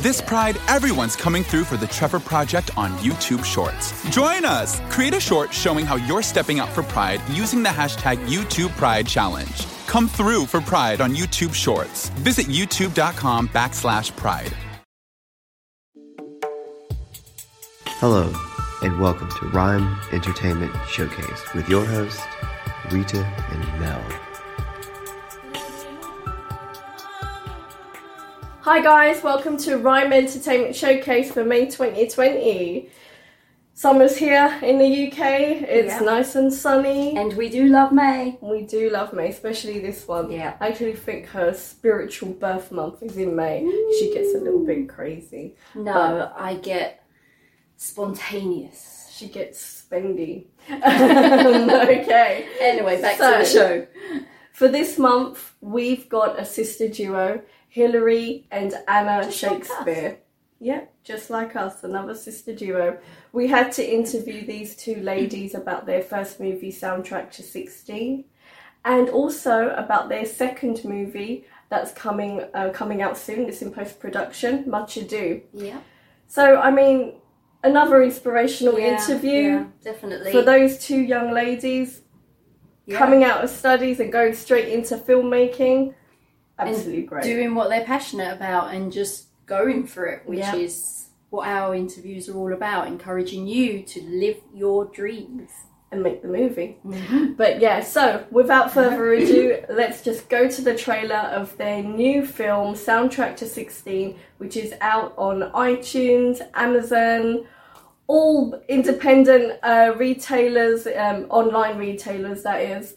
This Pride, everyone's coming through for the Trevor Project on YouTube Shorts. Join us! Create a short showing how you're stepping up for Pride using the hashtag #YouTubePrideChallenge. Come through for Pride on YouTube Shorts. Visit youtube.com/Pride. Hello, and welcome to Rhyme Entertainment Showcase with your hosts, Rita and Mel. Hi guys, welcome to Rhyme Entertainment Showcase for May 2020. Summer's here in the UK, it's nice and sunny. And we do love May. We do love May, especially this one. Yeah. I actually think her spiritual birth month is in May. Ooh. She gets a little bit crazy. No, but I get spontaneous. She gets spendy. Okay. Anyway, back to the show. For this month, we've got a sister duo, Hilary and Anna Shakespeare. Like just like us, another sister duo. We had to interview these two ladies about their first movie, Soundtrack to 16, and also about their second movie that's coming out soon. It's in post-production, Much Ado. Yeah. So, I mean, another inspirational interview. Yeah, definitely. For those two young ladies coming out of studies and going straight into filmmaking. Absolutely great. Doing what they're passionate about and just going for it, which is what our interviews are all about, encouraging you to live your dreams. And make the movie. Mm-hmm. But so without further ado, let's just go to the trailer of their new film, Soundtrack to 16, which is out on iTunes, Amazon, all independent retailers, online retailers that is.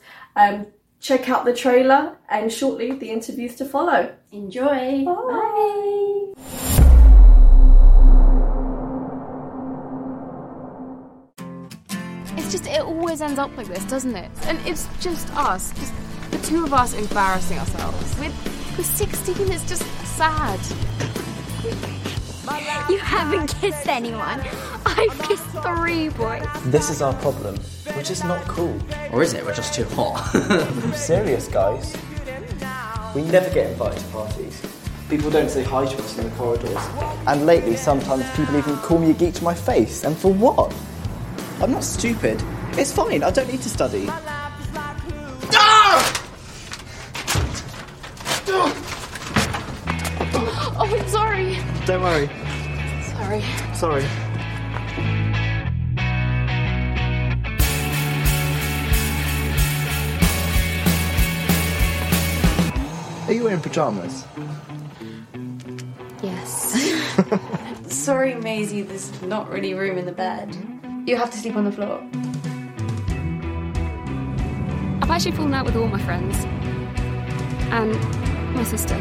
Check out the trailer and shortly the interviews to follow. Enjoy. Bye. It's just, it always ends up like this, doesn't it? And it's just us, just the two of us embarrassing ourselves. We're 16, it's just sad. You haven't kissed anyone. I've kissed 3 boys. This is our problem. We're just not cool. Or is it? We're just too hot. I'm serious, guys. We never get invited to parties. People don't say hi to us in the corridors. And lately, sometimes people even call me a geek to my face. And for what? I'm not stupid. It's fine. I don't need to study. Oh, I'm sorry. Don't worry. Sorry. Are you wearing pyjamas? Yes. Sorry, Maisie, there's not really room in the bed. You have to sleep on the floor. I've actually fallen out with all my friends. And my sister.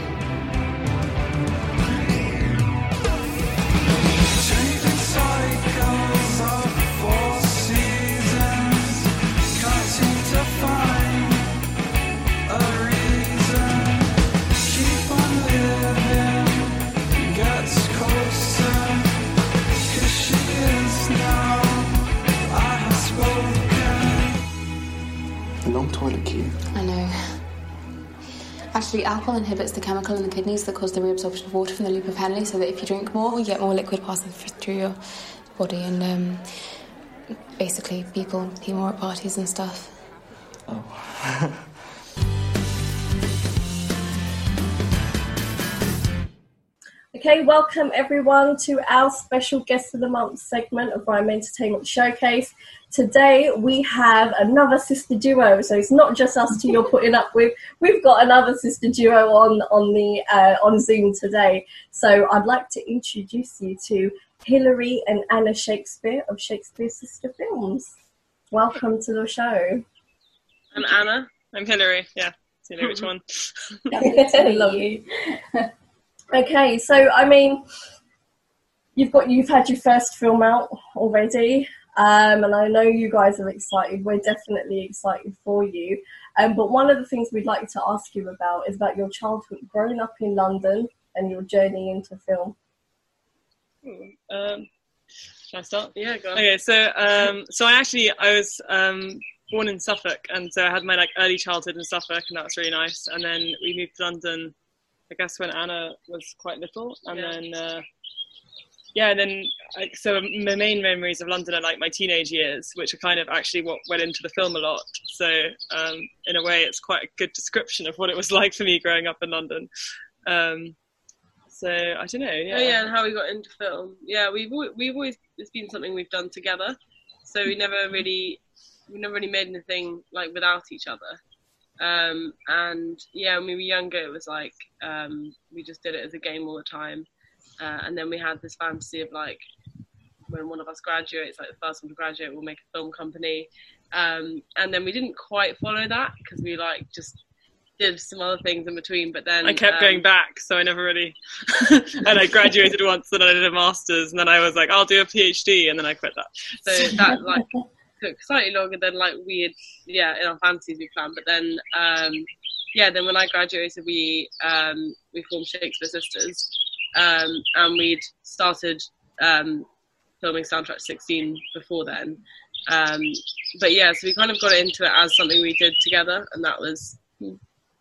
I know. Actually, alcohol inhibits the chemical in the kidneys that cause the reabsorption of water from the loop of Henle, so that if you drink more, you get more liquid passing through your body, and basically people pee more at parties and stuff. Oh. Okay, welcome everyone to our special Guest of the Month segment of Rhyme Entertainment Showcase. Today we have another sister duo, so it's not just us two you're putting up with. We've got another sister duo on Zoom today. So I'd like to introduce you to Hilary and Anna Shakespeare of Shakespeare's Sister Films. Welcome to the show. I'm Anna. I'm Hilary. Yeah, so you know which one. Love you. Okay, so I mean, you've had your first film out already, and I know you guys are excited. We're definitely excited for you. But one of the things we'd like to ask you about is about your childhood growing up in London and your journey into film. Should I start? Yeah, go on. Okay, so I was born in Suffolk, and so I had my early childhood in Suffolk, and that was really nice. And then we moved to London I guess when Anna was quite little, and then my main memories of London are like my teenage years, which are kind of actually what went into the film a lot. So in a way, it's quite a good description of what it was like for me growing up in London. So I don't know. Yeah. Oh yeah, and how we got into film. Yeah, we've always, it's been something we've done together. So we never really made anything like without each other. And yeah, when we were younger, it was like we just did it as a game all the time. And then we had this fantasy of like, when one of us graduates, like the first one to graduate, we'll make a film company. And then we didn't quite follow that because we like just did some other things in between. But then I kept going back, so I never really. And I graduated once, and I did a master's, and then I was like, I'll do a PhD, and then I quit that. So that like took slightly longer than like we had, in our fantasies we planned. But then then when I graduated, we formed Shakespeare's Sisters. And we'd started filming Soundtrack to 16 before then, but yeah, so we kind of got into it as something we did together, and that was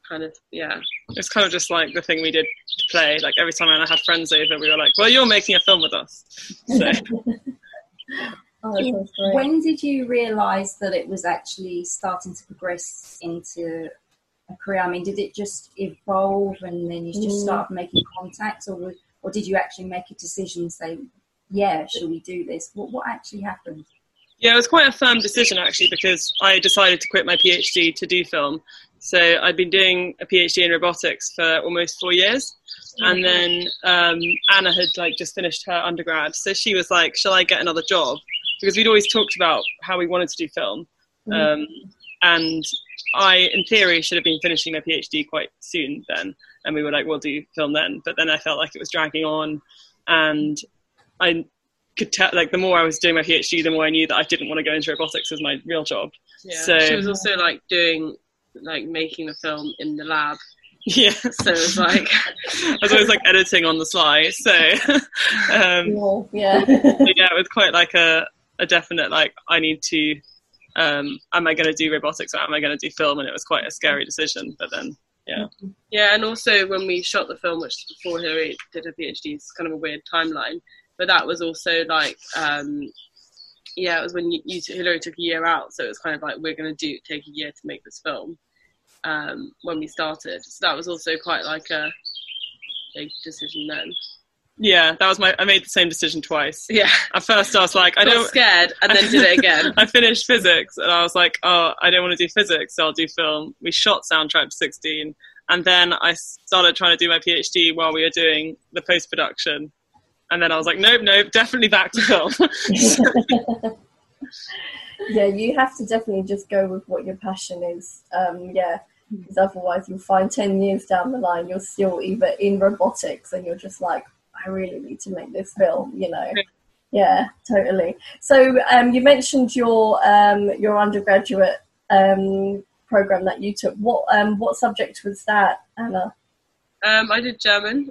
kind of it's kind of just like the thing we did to play. Like every time I had friends over, we were like, well, you're making a film with us, so. Oh, when did you realise that it was actually starting to progress into a career? I mean, did it just evolve and then you just started making contacts, or did you actually make a decision and say, yeah, should we do this? What actually happened? Yeah, it was quite a firm decision actually, because I decided to quit my PhD to do film. So I'd been doing a PhD in robotics for almost 4 years, and then Anna had like just finished her undergrad, so she was like, shall I get another job? Because we'd always talked about how we wanted to do film, and I, in theory, should have been finishing my PhD quite soon then, and we were like, we'll do film then. But then I felt like it was dragging on, and I could tell, like, the more I was doing my PhD, the more I knew that I didn't want to go into robotics as my real job. Yeah. So she was also like doing, like, making the film in the lab. Yeah. So it was like I was always like editing on the sly. So it was quite like a definite like, I need to. Am I going to do robotics or am I going to do film? And it was quite a scary decision, but then, Yeah, and also when we shot the film, which before Hilary did her PhD, it's kind of a weird timeline, but that was also like, it was when Hilary took a year out, so it was kind of like, we're going to take a year to make this film when we started. So that was also quite like a big decision then. Yeah, that was I made the same decision twice. Yeah. At first I was like, I got scared, and then did it again. I finished physics and I was like, oh, I don't want to do physics, so I'll do film. We shot Soundtrack to 16, and then I started trying to do my PhD while we were doing the post-production. And then I was like, nope, definitely back to film. Yeah, you have to definitely just go with what your passion is. Because otherwise you'll find 10 years down the line, you're still either in robotics and you're just like, I really need to make this film, you know. Yeah, totally. So you mentioned your undergraduate program that you took. What subject was that, Anna? I did German.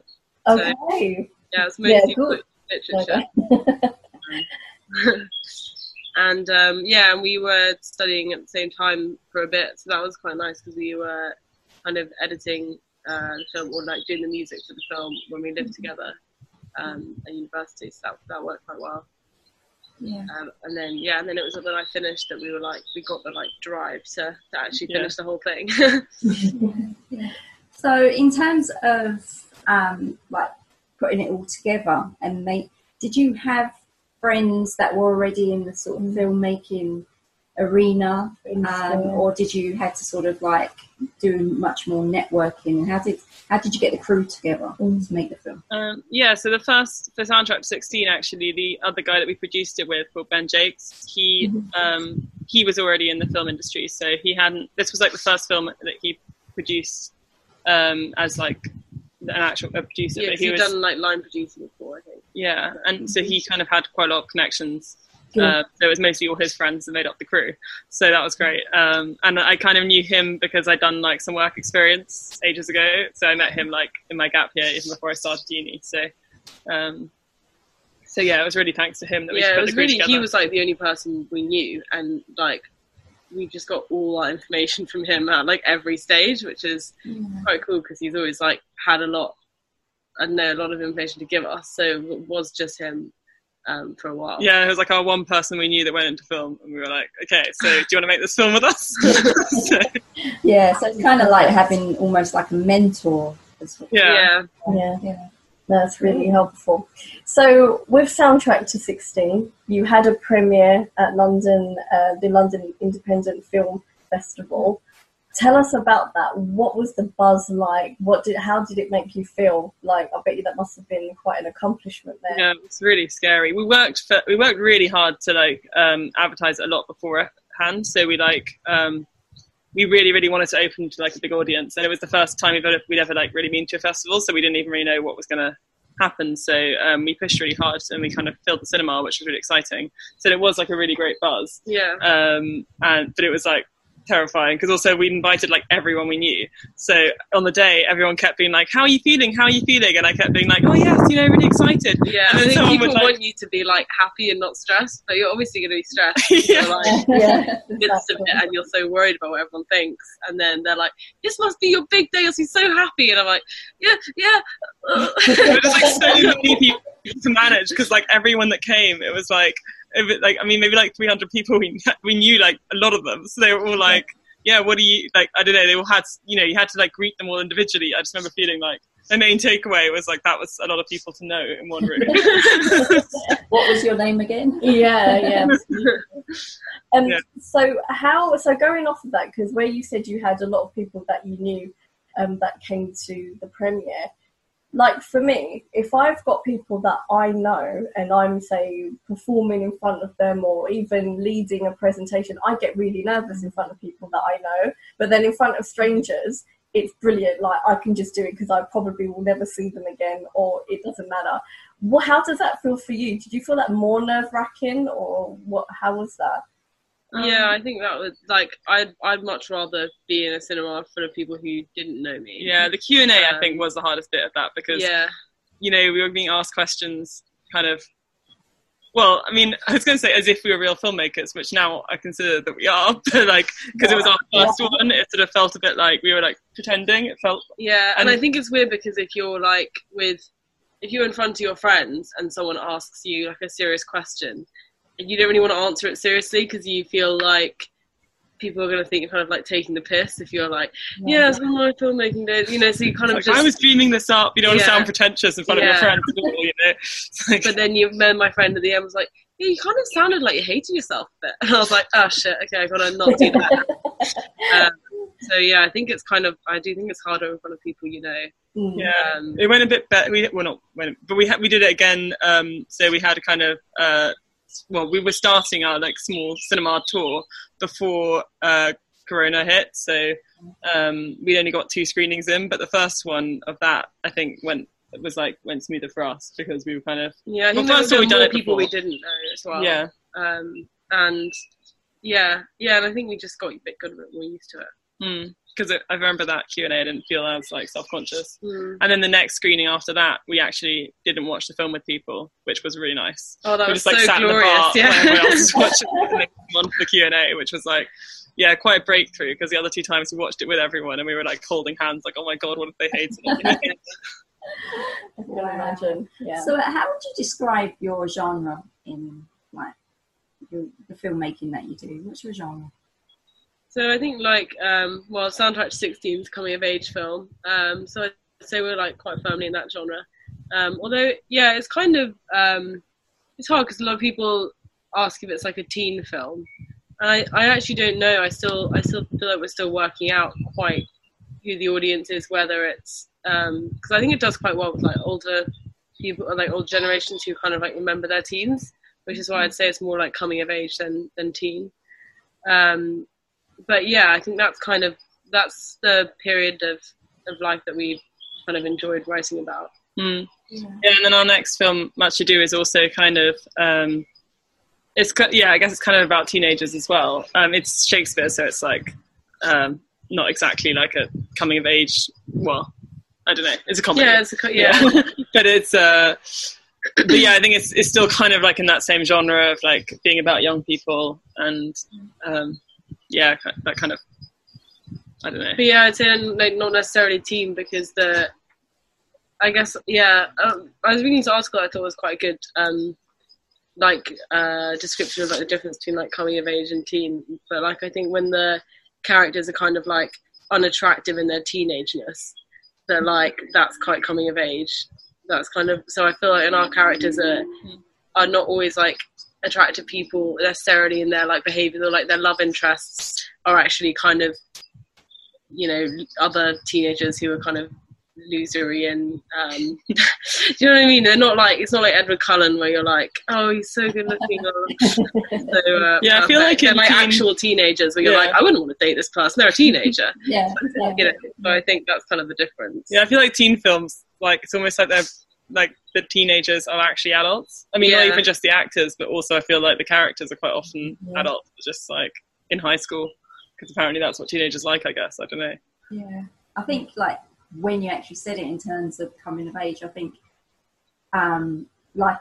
Okay. So, it's mostly literature. Okay. And and we were studying at the same time for a bit, so that was quite nice because we were kind of editing the film or like doing the music for the film when we lived together. At university, so that worked quite well. Yeah. And then it was when I finished that we were like, we got the like drive to actually finish the whole thing. So in terms of like putting it all together, did you have friends that were already in the sort of filmmaking arena, or did you have to sort of like do much more networking? How did you get the crew together to make the film? So for Soundtrack to 16, actually, the other guy that we produced it with, called Ben Jakes, he was already in the film industry, so this was like the first film that he produced as like an actual producer. Yeah, but he was done like line producing before, I think. Yeah, and so he kind of had quite a lot of connections. So it was mostly all his friends that made up the crew, so that was great. And I kind of knew him because I'd done like some work experience ages ago, so I met him like in my gap year, even before I started uni. So it was really thanks to him that we put the crew together. He was like the only person we knew, and like we just got all our information from him at like every stage, which is quite cool because he's always like had a lot I don't know, a lot of information to give us, so it was just him for a while. Yeah, it was like our one person we knew that went into film, and we were like, okay, so do you want to make this film with us? So. Yeah, so it's kind of like having almost like a mentor. Yeah. That's really helpful. So with Soundtrack to 16, you had a premiere at London, the London Independent Film Festival. Tell us about that. What was the buzz like? How did it make you feel? Like, I bet you that must have been quite an accomplishment there. Yeah, it's really scary. We worked really hard to advertise it a lot beforehand. So we really, really wanted to open to a big audience, and it was the first time we'd ever really been to a festival, so we didn't even really know what was going to happen. So we pushed really hard, and we kind of filled the cinema, which was really exciting. So it was a really great buzz. Yeah. But it was terrifying, because also we invited everyone we knew. So on the day, everyone kept being like, "How are you feeling? How are you feeling?" And I kept being like, "Oh yes, really excited." Yeah. And I think people want you to be happy and not stressed, but you're obviously going to be stressed. Yeah. And you're so worried about what everyone thinks, and then they're like, "This must be your big day. You'll be so happy." And I'm like, "Yeah." It was so many people to manage, because everyone that came, it was maybe 300 people we knew, a lot of them, so they were all what do you I don't know, they all had, you had to greet them all individually. I just remember feeling the main takeaway was that was a lot of people to know in one room. What was your name again? So going off of that, because where you said you had a lot of people that you knew that came to the premiere, for me, if I've got people that I know and I'm, say, performing in front of them or even leading a presentation, I get really nervous in front of people that I know. But then in front of strangers, it's brilliant. I can just do it because I probably will never see them again, or it doesn't matter. Well, how does that feel for you? Did you feel that more nerve-wracking, or what? How was that? Yeah, I think that was, I'd much rather be in a cinema full of people who didn't know me. Yeah, the Q&A, I think, was the hardest bit of that, because, we were being asked questions I was going to say as if we were real filmmakers, which now I consider that we are, but, because it was our first one, it sort of felt a bit like we were, pretending, it felt... Yeah, and I think it's weird, because if you're, if you're in front of your friends and someone asks you, a serious question... you don't really want to answer it seriously, because you feel people are going to think you're taking the piss if you're it's one of my filmmaking days, so you kind of I was dreaming this up, you don't want to sound pretentious in front of your friends, But then my friend at the end was like, yeah, you kind of sounded like you hated yourself a bit, and I was like, oh shit, okay, I've got to not do that. I think it's I do think it's harder in front of people, Yeah, it went a bit better, we did it again, so we had a we were starting our small cinema tour before Corona hit, so we'd only got 2 screenings in, but the first one of that, I think, went smoother for us, because we were I think there were more people we didn't know as well. Yeah. And I think we just got a bit good at it, more used to it. Because I remember that Q&A, I didn't feel as self-conscious. And then the next screening after that, we actually didn't watch the film with people, which was really nice. Oh, that was so glorious, yeah. Everyone else was watching it on the Q&A, which was quite a breakthrough, because the other 2 times we watched it with everyone and we were holding hands, oh my god, what if they hate something? I can imagine. Yeah. So how would you describe your genre in the filmmaking that you do? What's your genre? So I think Soundtrack to 16 is coming of age film. So I'd say we're quite firmly in that genre. Although it's it's hard, because a lot of people ask if it's a teen film. I actually don't know. I still feel like we're still working out quite who the audience is, whether it's because I think it does quite well with older people, or old generations who remember their teens, which is why I'd say it's more coming of age than teen. But yeah, I think that's the period of life that we enjoyed writing about. Mm. Yeah. Yeah, and then our next film, Much Ado, is also I guess it's about teenagers as well. It's Shakespeare, so it's not exactly a coming of age. Well, I don't know. It's a comedy. Yeah, yeah. But it's. But yeah, I think it's still in that same genre of being about young people and. Yeah, that I don't know. But yeah, I'd say not necessarily teen, because I guess, yeah. I was reading this article I thought was quite good, description of, like, the difference between, like, coming of age and teen. But, like, I think when the characters are kind of, like, unattractive in their teenageness, they're, like, that's quite coming of age. That's kind of... So I feel like in our characters are not always, like, attractive people necessarily in their, like, behaviour, or, like, their love interests are actually kind of, you know, other teenagers who are kind of losery and do you know what I mean? They're not like, it's not like Edward Cullen where you're like, oh, he's so good looking. So, yeah, I feel like they're like actual teenagers where you're like, I wouldn't want to date this person, they're a teenager. You know, so I think that's kind of the difference. Yeah, I feel like teen films, like, it's almost like they're like the teenagers are actually adults. I mean, not even just the actors, but also I feel like the characters are quite often adults, just like in high school, because apparently that's what teenagers like, I guess. I don't know. Yeah, I think, like, when you actually said it in terms of coming of age, I think, like,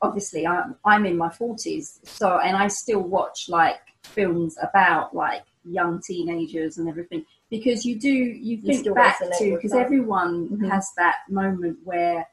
obviously I'm in my 40s, so, and I still watch, like, films about, like, young teenagers and everything, because you think back to, because everyone has that moment where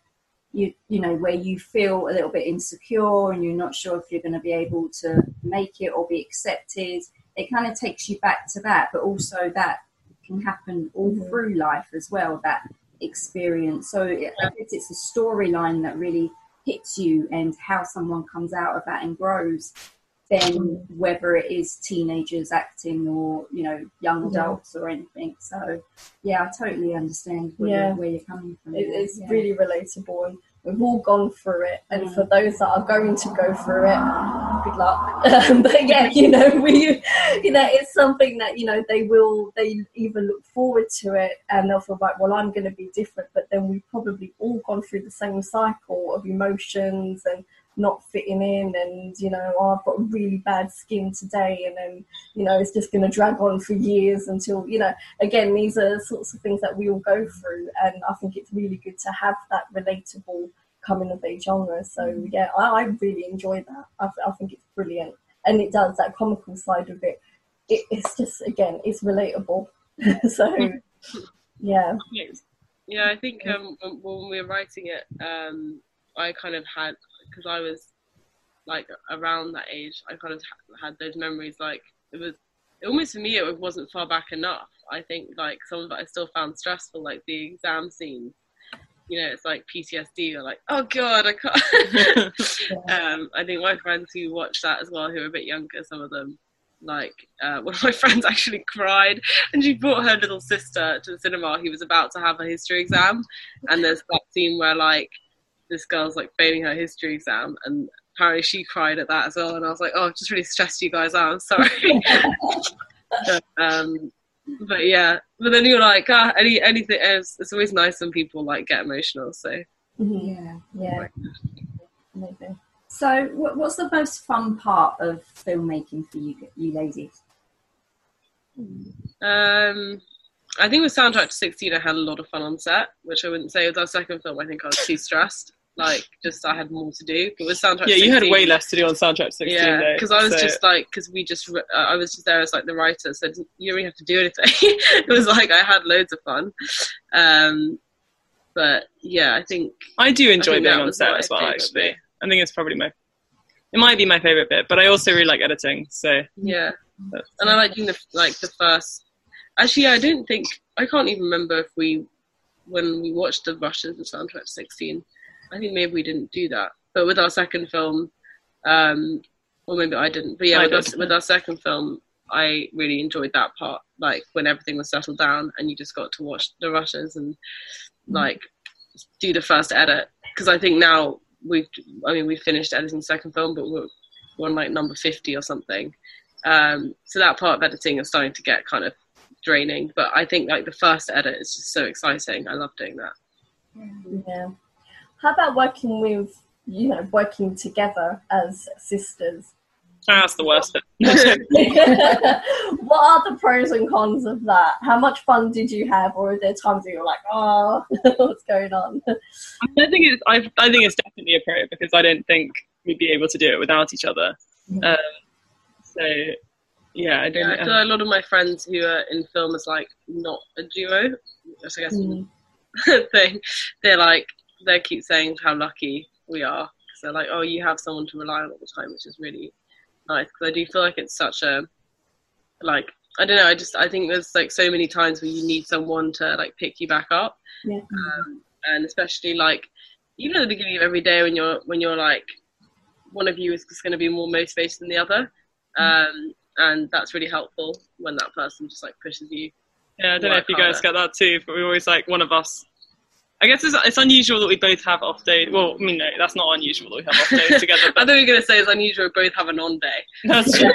you know, where you feel a little bit insecure and you're not sure if you're going to be able to make it or be accepted. It kind of takes you back to that, but also that can happen all through life as well, that experience. So I guess it's a storyline that really hits you, and how someone comes out of that and grows, then whether it is teenagers acting or, you know, young adults or anything. So yeah, I totally understand where you're coming from. It's really relatable, and we've all gone through it, and for those that are going to go through it, good luck. But yeah, you know, it's something that, you know, they either look forward to it and they'll feel like, well, I'm going to be different, but then we've probably all gone through the same cycle of emotions and not fitting in, and, you know, oh, I've got really bad skin today, and then, you know, it's just going to drag on for years until, you know, again, these are sorts of things that we all go through, and I think it's really good to have that relatable coming of age genre. So yeah, I really enjoy that. I think it's brilliant, and it does that comical side of it. It's just, again, it's relatable. So yeah, I think when we were writing it, I kind of had, because I was like around that age, I kind of had those memories. Like, it was almost, for me, it wasn't far back enough. I think, like, some of it I still found stressful, like the exam scene. You know, it's like PTSD. You're like, oh god, I can't. I think my friends who watched that as well, who are a bit younger, some of them, like, one of my friends actually cried, and she brought her little sister to the cinema who was about to have a history exam, and there's that scene where, like, this girl's like failing her history exam, and apparently she cried at that as well, and I was like, oh, I've just really stressed you guys out, I'm sorry. But yeah, but then you're like, anything else, it's always nice when people like get emotional, so yeah. Amazing. So what's the most fun part of filmmaking for you ladies? I think with Soundtrack to 16, I had a lot of fun on set, which I wouldn't say with our second film. I think I was too stressed. Like, just, I had more to do. But with Soundtrack to 16... Yeah, you had way less to do on Soundtrack to 16, yeah, though. Because I was I was just there as, like, the writer, so you don't really have to do anything. It was like, I had loads of fun. But, yeah, I think... I do enjoy being on set as well, actually. I think it's probably it might be my favourite bit, but I also really like editing, so... Yeah. And I like doing the first... Actually, I can't even remember if when we watched the rushes of Soundtrack to 16, I think maybe we didn't do that. But with our second film, or maybe I didn't, but yeah, with our second film, I really enjoyed that part, like when everything was settled down and you just got to watch the rushes and like do the first edit. Because I think now we finished editing the second film, but we're on like number 50 or something. So that part of editing is starting to get kind of draining, but I think like the first edit is just so exciting. I love doing that. Yeah. How about working with, you know, working together as sisters? That's the worst bit. What are the pros and cons of that? How much fun did you have, or are there times where you're like, oh, what's going on? I think it's definitely a pro, because I don't think we'd be able to do it without each other. So. Yeah, I don't know. I feel like a lot of my friends who are in film is like not a duo. So I guess thing. They keep saying how lucky we are, because they're like, oh, you have someone to rely on all the time, which is really nice. Because I do feel like it's such a, like, I don't know, I think there's like so many times where you need someone to like pick you back up. Yeah. And especially like, even at the beginning of every day when you're like, one of you is just going to be more motivated than the other. And that's really helpful when that person just like pushes you. Yeah, I don't know if you guys get that too, but we always like, one of us, I guess it's unusual that we both have off days. Well, I mean, no, that's not unusual that we have off days together. But I thought you were going to say it's unusual we both have an on day. That's true.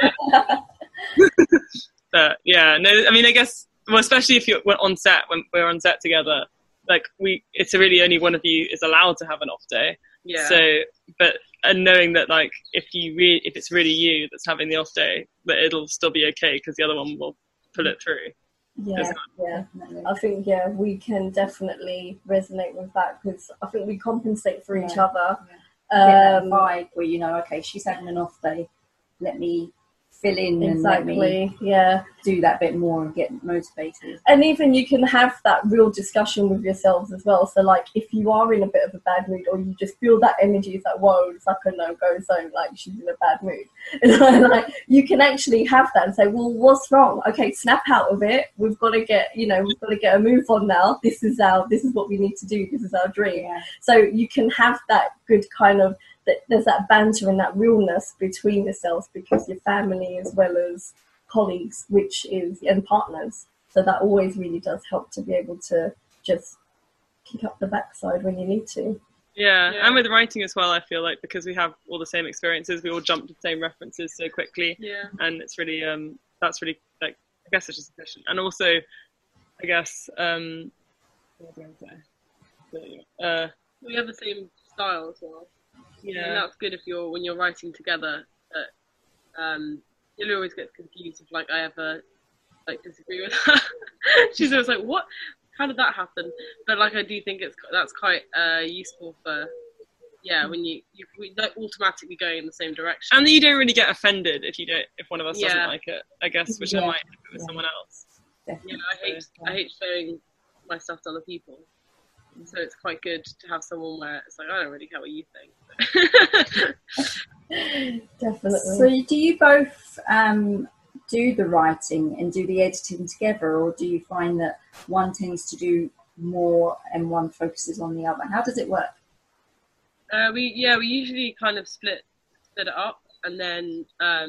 But yeah, no, I mean, I guess, well, especially if we're on set, when we're on set together, like it's really only one of you is allowed to have an off day. Yeah. So, and knowing that, like, if it's really you that's having the off day, that it'll still be okay because the other one will pull it through. Yeah, I think we can definitely resonate with that, because I think we compensate for each other. Yeah, that vibe where okay, she's having an off day, let me fill in and let me do that bit more and get motivated. And even you can have that real discussion with yourselves as well. So like, if you are in a bit of a bad mood, or you just feel that energy, it's like, whoa, it's like a no-go zone, like she's in a bad mood. And like, you can actually have that and say, well, what's wrong? Okay, snap out of it. We've got to get, we've got to get a move on now. This is what we need to do. This is our dream. Yeah. So you can have that good kind of, there's that banter and that realness between yourselves, because your family as well as colleagues, and partners. So that always really does help to be able to just kick up the backside when you need to. Yeah. And with writing as well, I feel like, because we have all the same experiences, we all jump to the same references so quickly. Yeah. And it's really, that's really, like, I guess it's just efficient. And also, I guess, we have the same style as well. Yeah, and that's good if when you're writing together. But Hilary always gets confused if like I ever like disagree with her. She's always like, "What? How did that happen?" But like, I do think that's quite useful for when we like automatically going in the same direction. And you don't really get offended if one of us doesn't like it, I guess, which I might with someone else. Definitely. I hate showing my stuff to other people. So it's quite good to have someone where it's like, I don't really care what you think. Definitely. So do you both do the writing and do the editing together, or do you find that one tends to do more and one focuses on the other? How does it work? We usually kind of split it up, and then right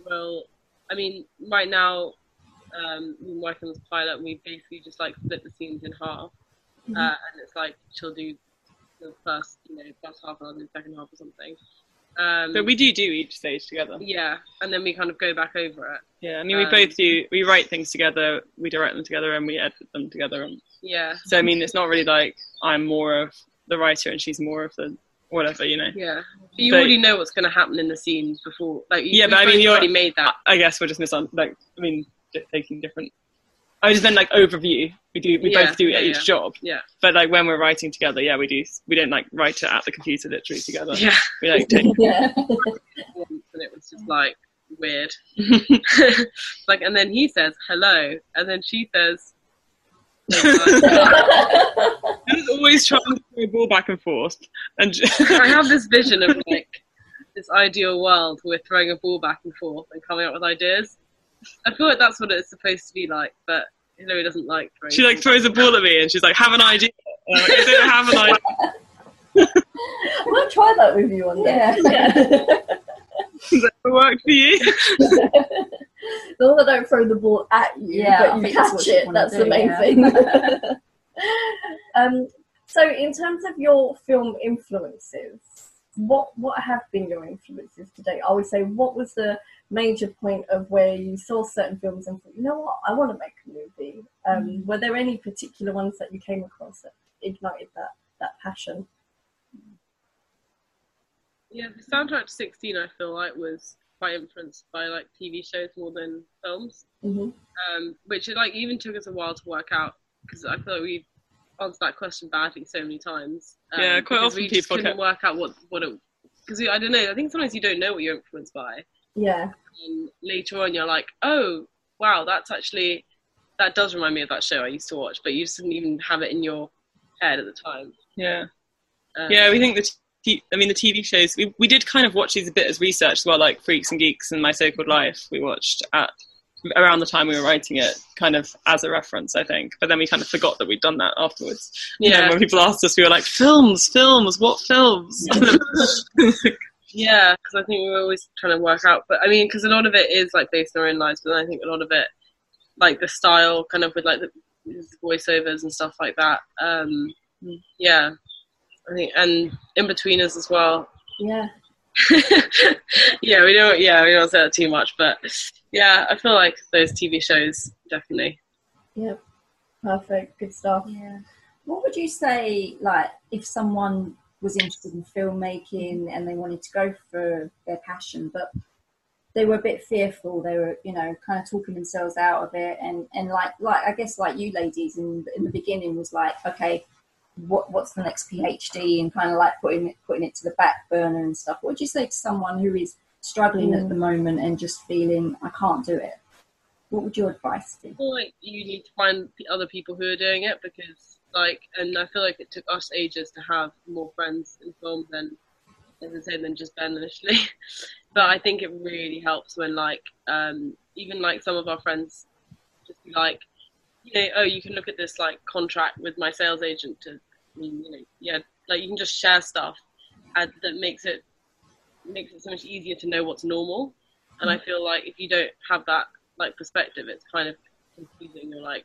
now we've been working on this pilot, and we basically just like split the scenes in half. And it's like she'll do the first, first half, and I'll do the second half or something. But we do each stage together. Yeah, and then we kind of go back over it. Yeah, I mean, we write things together, we direct them together, and we edit them together. And yeah. So, I mean, it's not really like I'm more of the writer and she's more of the whatever, Yeah. But you already know what's going to happen in the scenes before. Like, you already made that. I guess we're just taking different... I just meant like overview. We both do each job. Yeah. But like when we're writing together, we do. We don't like write it at the computer literally together. Yeah. We like take. Yeah. And it was just like weird. Like, and then he says hello, and then she says. He's always trying to throw a ball back and forth. And I have this vision of like this ideal world where we're throwing a ball back and forth and coming up with ideas. I feel like that's what it's supposed to be like, but Hilary doesn't like throwing. She like throws a ball at me and she's like, have an idea. I'm like, I don't have an idea. I might try that with you one day. Yeah. Does that ever work for you? Not that I don't throw the ball at you, but you catch it. That's amazing. Yeah. So in terms of your film influences, what have been your influences today? I would say, what was the major point of where you saw certain films and thought, you know what, I want to make a movie? Were there any particular ones that you came across that ignited that passion? Yeah, the Soundtrack to 16, I feel like, was quite influenced by like TV shows more than films, which it like even took us a while to work out, because I feel like we answered that question badly so many times. Quite often people couldn't work out what it, because I don't know, I think sometimes you don't know what you're influenced by. Yeah. And later on you're like, oh wow, that does remind me of that show I used to watch, but you just didn't even have it in your prepared at the time. Yeah. Yeah, we think the TV shows, we did kind of watch these a bit as research as well, like Freaks and Geeks and My So-Called Life we watched at around the time we were writing it, kind of as a reference, I think. But then we kind of forgot that we'd done that afterwards. Yeah. And then when people asked us, we were like, films, what films? Yeah, because I think we were always trying to work out. But I mean, because a lot of it is like based on our own lives, but then I think a lot of it, like the style, kind of with like the voiceovers and stuff like that. Yeah, I think, and in between us as well. Yeah. we don't say that too much, but yeah, I feel like those TV shows definitely. Yep. Perfect. Good stuff. Yeah. What would you say, like, if someone was interested in filmmaking and they wanted to go for their passion, but they were a bit fearful, they were, you know, kind of talking themselves out of it, and like I guess like you ladies in the beginning was like, okay, what's the next PhD, and kind of like putting it to the back burner and stuff. What would you say to someone who is struggling at the moment and just feeling, I can't do it? What would your advice be? I feel like you need to find other people who are doing it, because like, and I feel like it took us ages to have more friends in film than just Ben initially. But I think it really helps when like, even like some of our friends just be like, you know, oh, you can look at this like contract with my sales agent to, you know, yeah, like you can just share stuff, and that makes it so much easier to know what's normal. And I feel like if you don't have that like perspective, it's kind of confusing. You're like,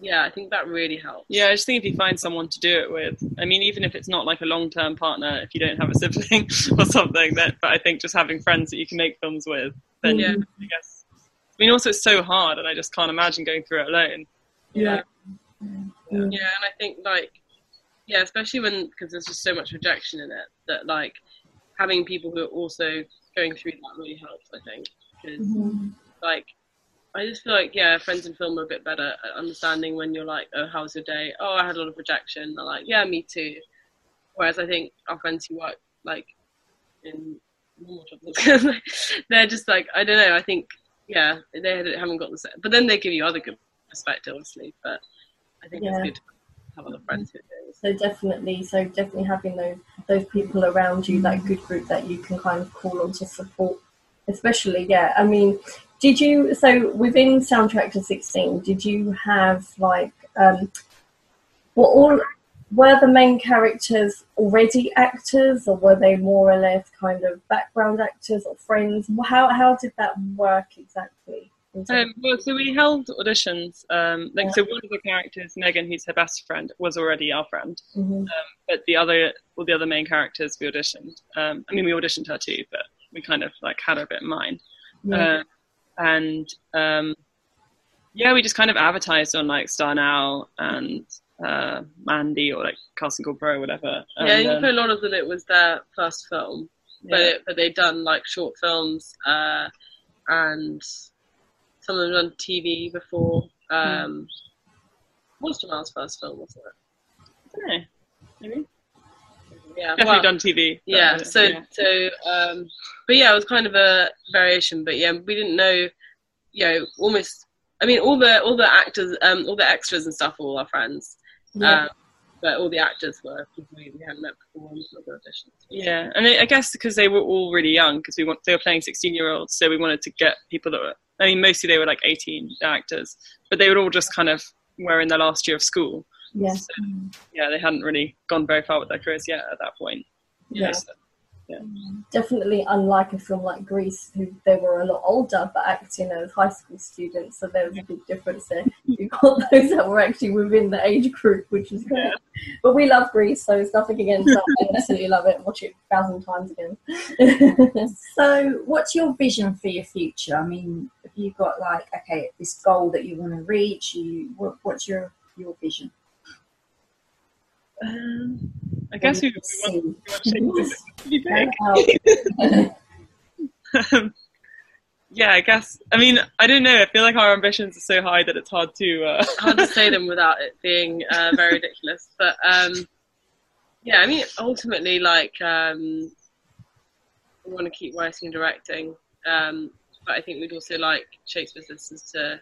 yeah, I think that really helps. Yeah, I just think if you find someone to do it with, I mean, even if it's not like a long-term partner, if you don't have a sibling or something, but I think just having friends that you can make films with, then yeah, I guess. I mean, also it's so hard, and I just can't imagine going through it alone. Yeah. Yeah, and I think like, yeah, especially when, because there's just so much rejection in it, that like having people who are also going through that really helps, I think, because like, I just feel like, yeah, friends in film are a bit better at understanding when you're like, oh, how's your day? Oh, I had a lot of rejection. They're like, yeah, me too. Whereas I think our friends who work like in normal jobs, they're just like, I don't know, I think, yeah, they haven't got the set. But then they give you other good perspective, obviously. But I think it's good to have other friends who do. So definitely having those people around you, that good group that you can kind of call on to support, especially, yeah, I mean... So within Soundtrack to 16, did you have like, were the main characters already actors, or were they more or less kind of background actors or friends? How did that work exactly? Well, so we held auditions. So one of the characters, Megan, who's her best friend, was already our friend, but all the other main characters we auditioned. I mean, we auditioned her too, but we kind of like had her a bit in mind. Yeah. And we just kind of advertised on like Star Now and Mandy or like Casting Call Pro or whatever. You know, a lot of them, it was their first film, but they'd done like short films, and some of them done TV before. What's Jamal's first film, wasn't it? I don't know. Maybe. Yeah, definitely done TV. Yeah, it was kind of a variation. But yeah, we didn't know, you know, almost. I mean, all the actors, all the extras and stuff, were all our friends. Yeah. But all the actors were people we hadn't met before in the auditions. Yeah, and I guess because they were all really young, because they were playing 16-year-olds, so we wanted to get people that were. I mean, mostly they were like 18 actors, but they were all just kind of were in their last year of school. Yeah. So, yeah, they hadn't really gone very far with their careers yet at that point. Yeah. So, yeah. Definitely unlike a film like Grease, who they were a lot older but acting as high school students, so there was a big difference there. You got those that were actually within the age group, which is great. Yeah. But we love Grease, so it's nothing against that. I absolutely love it. Watch it 1,000 times again. So what's your vision for your future? I mean, have you got like, okay, this goal that you want to reach? What's your vision? I guess I guess. I mean, I don't know. I feel like our ambitions are so high that it's hard to say them without it being very ridiculous. But yeah, I mean, ultimately, like, we want to keep writing and directing, but I think we'd also like Shakespeare's Sisters to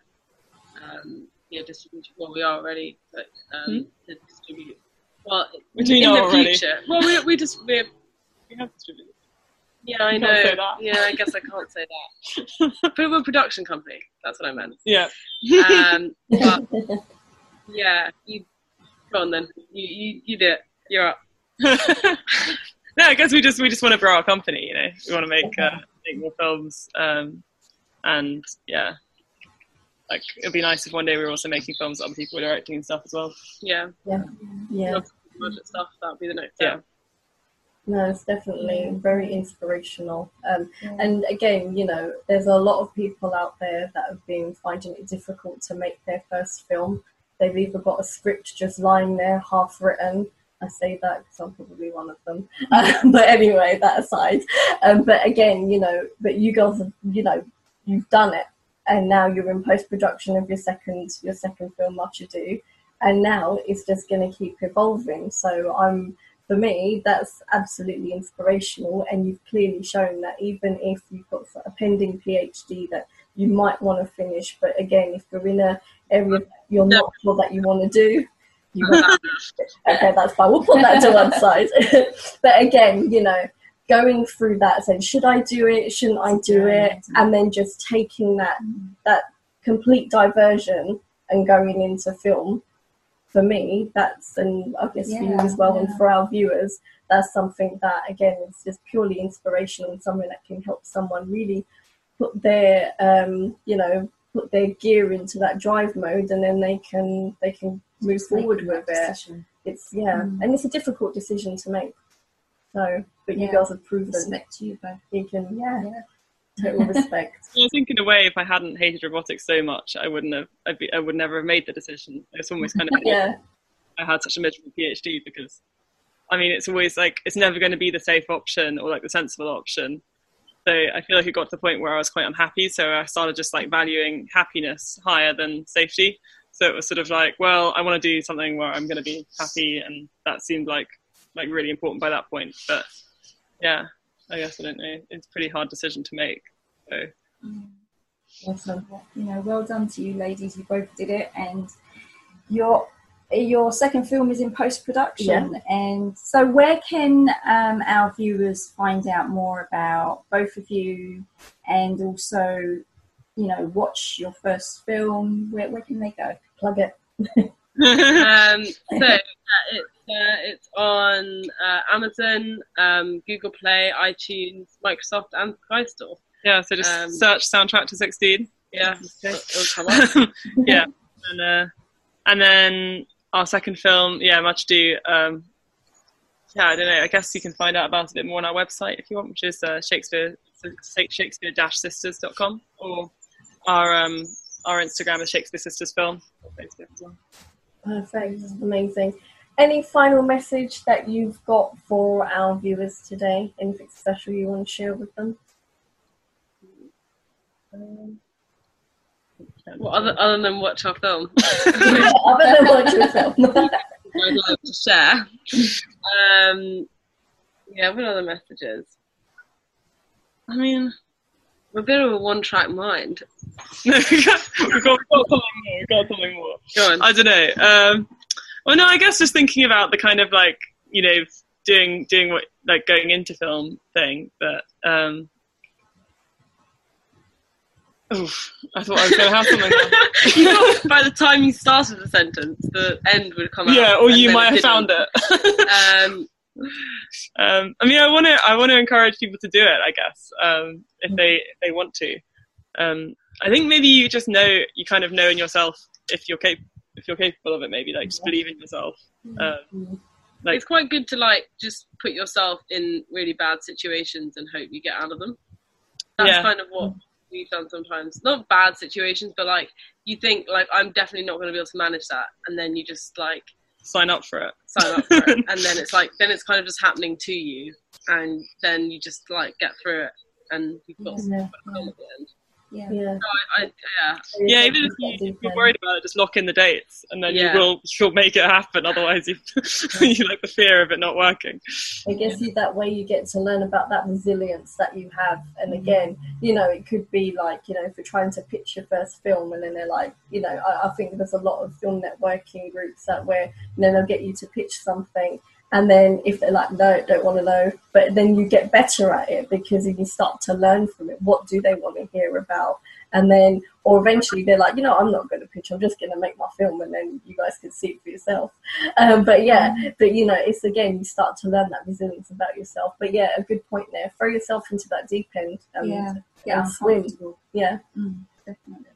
be a distributor. Well, we are already, but to distribute. Well, in the future. Well, we have distributors. Yeah, I know. Say that. Yeah, I guess I can't say that. But we're a production company. That's what I meant. Yeah. But, yeah. Go on then. You did it. You're up. No, I guess we just want to grow our company. You know, we want to make more films. And yeah, like it'd be nice if one day we were also making films that other people were directing and stuff as well. Yeah. Yeah. Yeah. Budget stuff. That'd be the next. Yeah. No, it's definitely very inspirational. And again, you know, there's a lot of people out there that have been finding it difficult to make their first film. They've either got a script just lying there, half written. I say that because I'm probably one of them. But anyway, that aside. But again, you know, but you girls have, you know, you've done it. And now you're in post-production of your second film, Much Ado. And now it's just going to keep evolving. So for me, that's absolutely inspirational, and you've clearly shown that even if you've got a pending PhD that you might want to finish, but again, if you're in an area that you're not sure that you want to do, you want to... Okay, that's fine. We'll put that to one side. But again, you know, going through that, saying, should I do it? Shouldn't I do it? And then just taking that complete diversion and going into film. For me, that's, and I guess for you as well, and for our viewers, that's something that, again, is just purely inspirational and something that can help someone really put their, you know, put their gear into that drive mode, and then they can move just forward with it. Decision. It's and it's a difficult decision to make. So, but you girls have proven respect to you both. You can, total respect. Well, I think in a way, if I hadn't hated robotics so much, I wouldn't have. I would never have made the decision. It's almost kind of I had such a miserable PhD, because, I mean, it's always like it's never going to be the safe option or like the sensible option. So I feel like it got to the point where I was quite unhappy. So I started just like valuing happiness higher than safety. So it was sort of like, well, I want to do something where I'm going to be happy, and that seemed like really important by that point. But yeah. I guess I don't know. It's a pretty hard decision to make. So. Awesome. You know, well done to you ladies. You both did it, and your second film is in post-production. Yeah. And so, where can our viewers find out more about both of you, and also, you know, watch your first film? Where can they go? Plug it. It's on Amazon, Google Play, iTunes, Microsoft, and Sky Store. Yeah, so just search Soundtrack to 16. Yeah, it'll come up. Yeah, and then our second film, Much Ado. I don't know. I guess you can find out about it a bit more on our website if you want, which is Shakespeare-Sisters.com, or our Instagram is Shakespeare Sisters Film. Perfect, amazing. Any final message that you've got for our viewers today? Anything special you want to share with them? Well, other than watch our film. Other than watch your film. I'd love to share. What are the messages? I mean, we're a bit of a one-track mind. We've got something more. Go on. I don't know. Well, no, I guess just thinking about the kind of like, you know, doing what, like going into film thing, but I thought I was going to have something. You thought by the time you started the sentence, the end would come out. Yeah, or you might have found it. I mean, I want to encourage people to do it, I guess, if they want to. I think maybe you kind of know in yourself if you're capable of it, maybe, like, just believe in yourself. Like, it's quite good to, like, just put yourself in really bad situations and hope you get out of them. That's kind of what we've done sometimes. Not bad situations, but, like, you think, like, I'm definitely not going to be able to manage that. And then you just, like... Sign up for it. And then it's, like, then it's kind of just happening to you. And then you just, like, get through it. And you've got something at the end. Yeah, even if you're worried about it, just lock in the dates and then you'll make it happen. Otherwise you like the fear of it not working. I guess that way you get to learn about that resilience that you have. And again, you know, it could be like, you know, if you're trying to pitch your first film and then they're like, you know, I think there's a lot of film networking groups that where, you know, they'll get you to pitch something. And then if they're like, no, don't want to know, but then you get better at it because you start to learn from it. What do they want to hear about? And then, or eventually they're like, you know, I'm not going to pitch, I'm just going to make my film and then you guys can see it for yourself. But you know, it's again, you start to learn that resilience about yourself. But yeah, a good point there. Throw yourself into that deep end and swim. Yeah, definitely.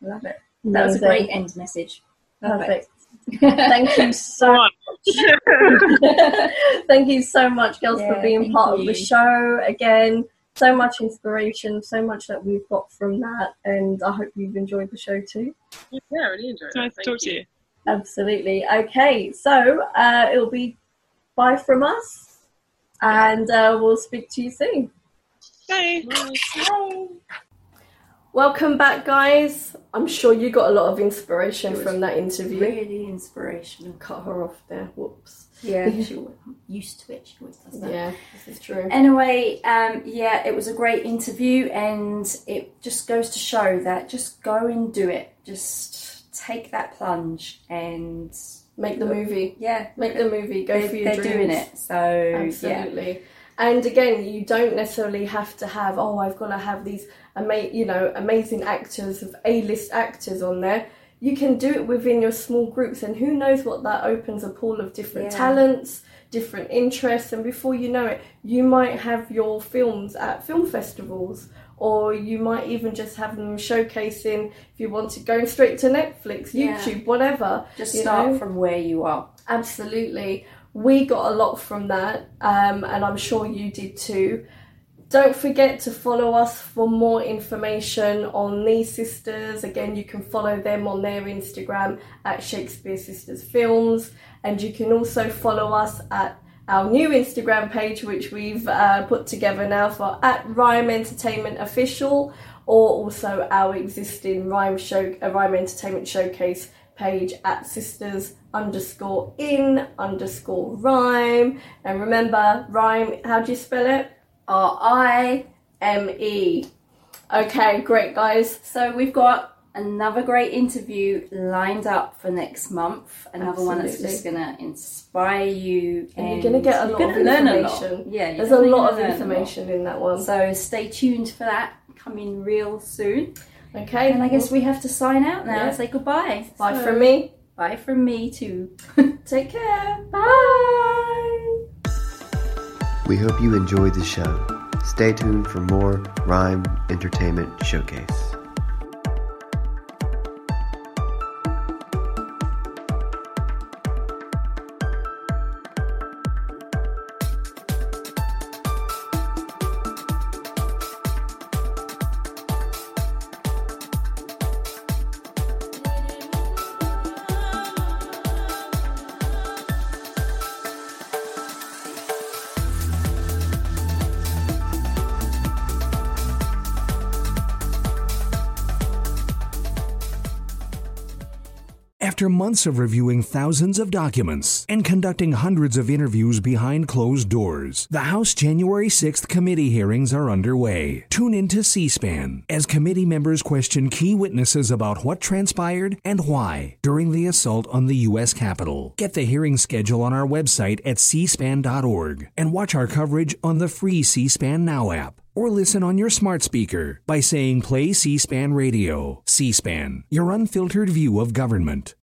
Love it. Amazing. That was a great end message. Perfect. Thank you so much. Thank you so much, girls, for being part of the show. Again, so much inspiration, so much that we've got from that, and I hope you've enjoyed the show too. Yeah, I really enjoyed it. Nice to talk to you. Absolutely. Okay, so it'll be bye from us, and we'll speak to you soon. Bye. Bye. Welcome back, guys. I'm sure you got a lot of inspiration from that interview. Really inspirational. Cut her off there. Whoops. Yeah, she was used to it. She always does that. Yeah, this is true. Anyway, it was a great interview, and it just goes to show that just go and do it. Just take that plunge and make the movie. Yeah, make the movie. Go for your dreams. They're doing it, so absolutely. Yeah. And again, you don't necessarily have to have, I've got to have these amazing actors, of A-list actors on there. You can do it within your small groups, and who knows what that opens a pool of different talents, different interests, and before you know it, you might have your films at film festivals, or you might even just have them showcasing if you want to, going straight to Netflix, YouTube, whatever. Just start from where you are. Absolutely. We got a lot from that, and I'm sure you did too. Don't forget to follow us for more information on these sisters. Again, you can follow them on their Instagram at Shakespeare's Sisters Films, and you can also follow us at our new Instagram page, which we've put together now for at Rhyme Entertainment Official, or also our existing Rhyme Entertainment Showcase page at sisters_in_rhyme. And remember, Rhyme, how do you spell it? RIME. Okay, great, guys. So we've got another great interview lined up for next month. Another one that's just gonna inspire you, and you're gonna get a lot of information. Yeah, there's a lot of information in that one. So stay tuned for that coming real soon. Okay, and I guess we have to sign out now. Say goodbye. Bye from me. Bye from me too. Take care. Bye. We hope you enjoyed the show. Stay tuned for more Rhyme Entertainment Showcase. After months of reviewing thousands of documents and conducting hundreds of interviews behind closed doors, the House January 6th committee hearings are underway. Tune in to C-SPAN as committee members question key witnesses about what transpired and why during the assault on the U.S. Capitol. Get the hearing schedule on our website at cspan.org and watch our coverage on the free C-SPAN Now app. Or listen on your smart speaker by saying Play C-SPAN Radio. C-SPAN, your unfiltered view of government.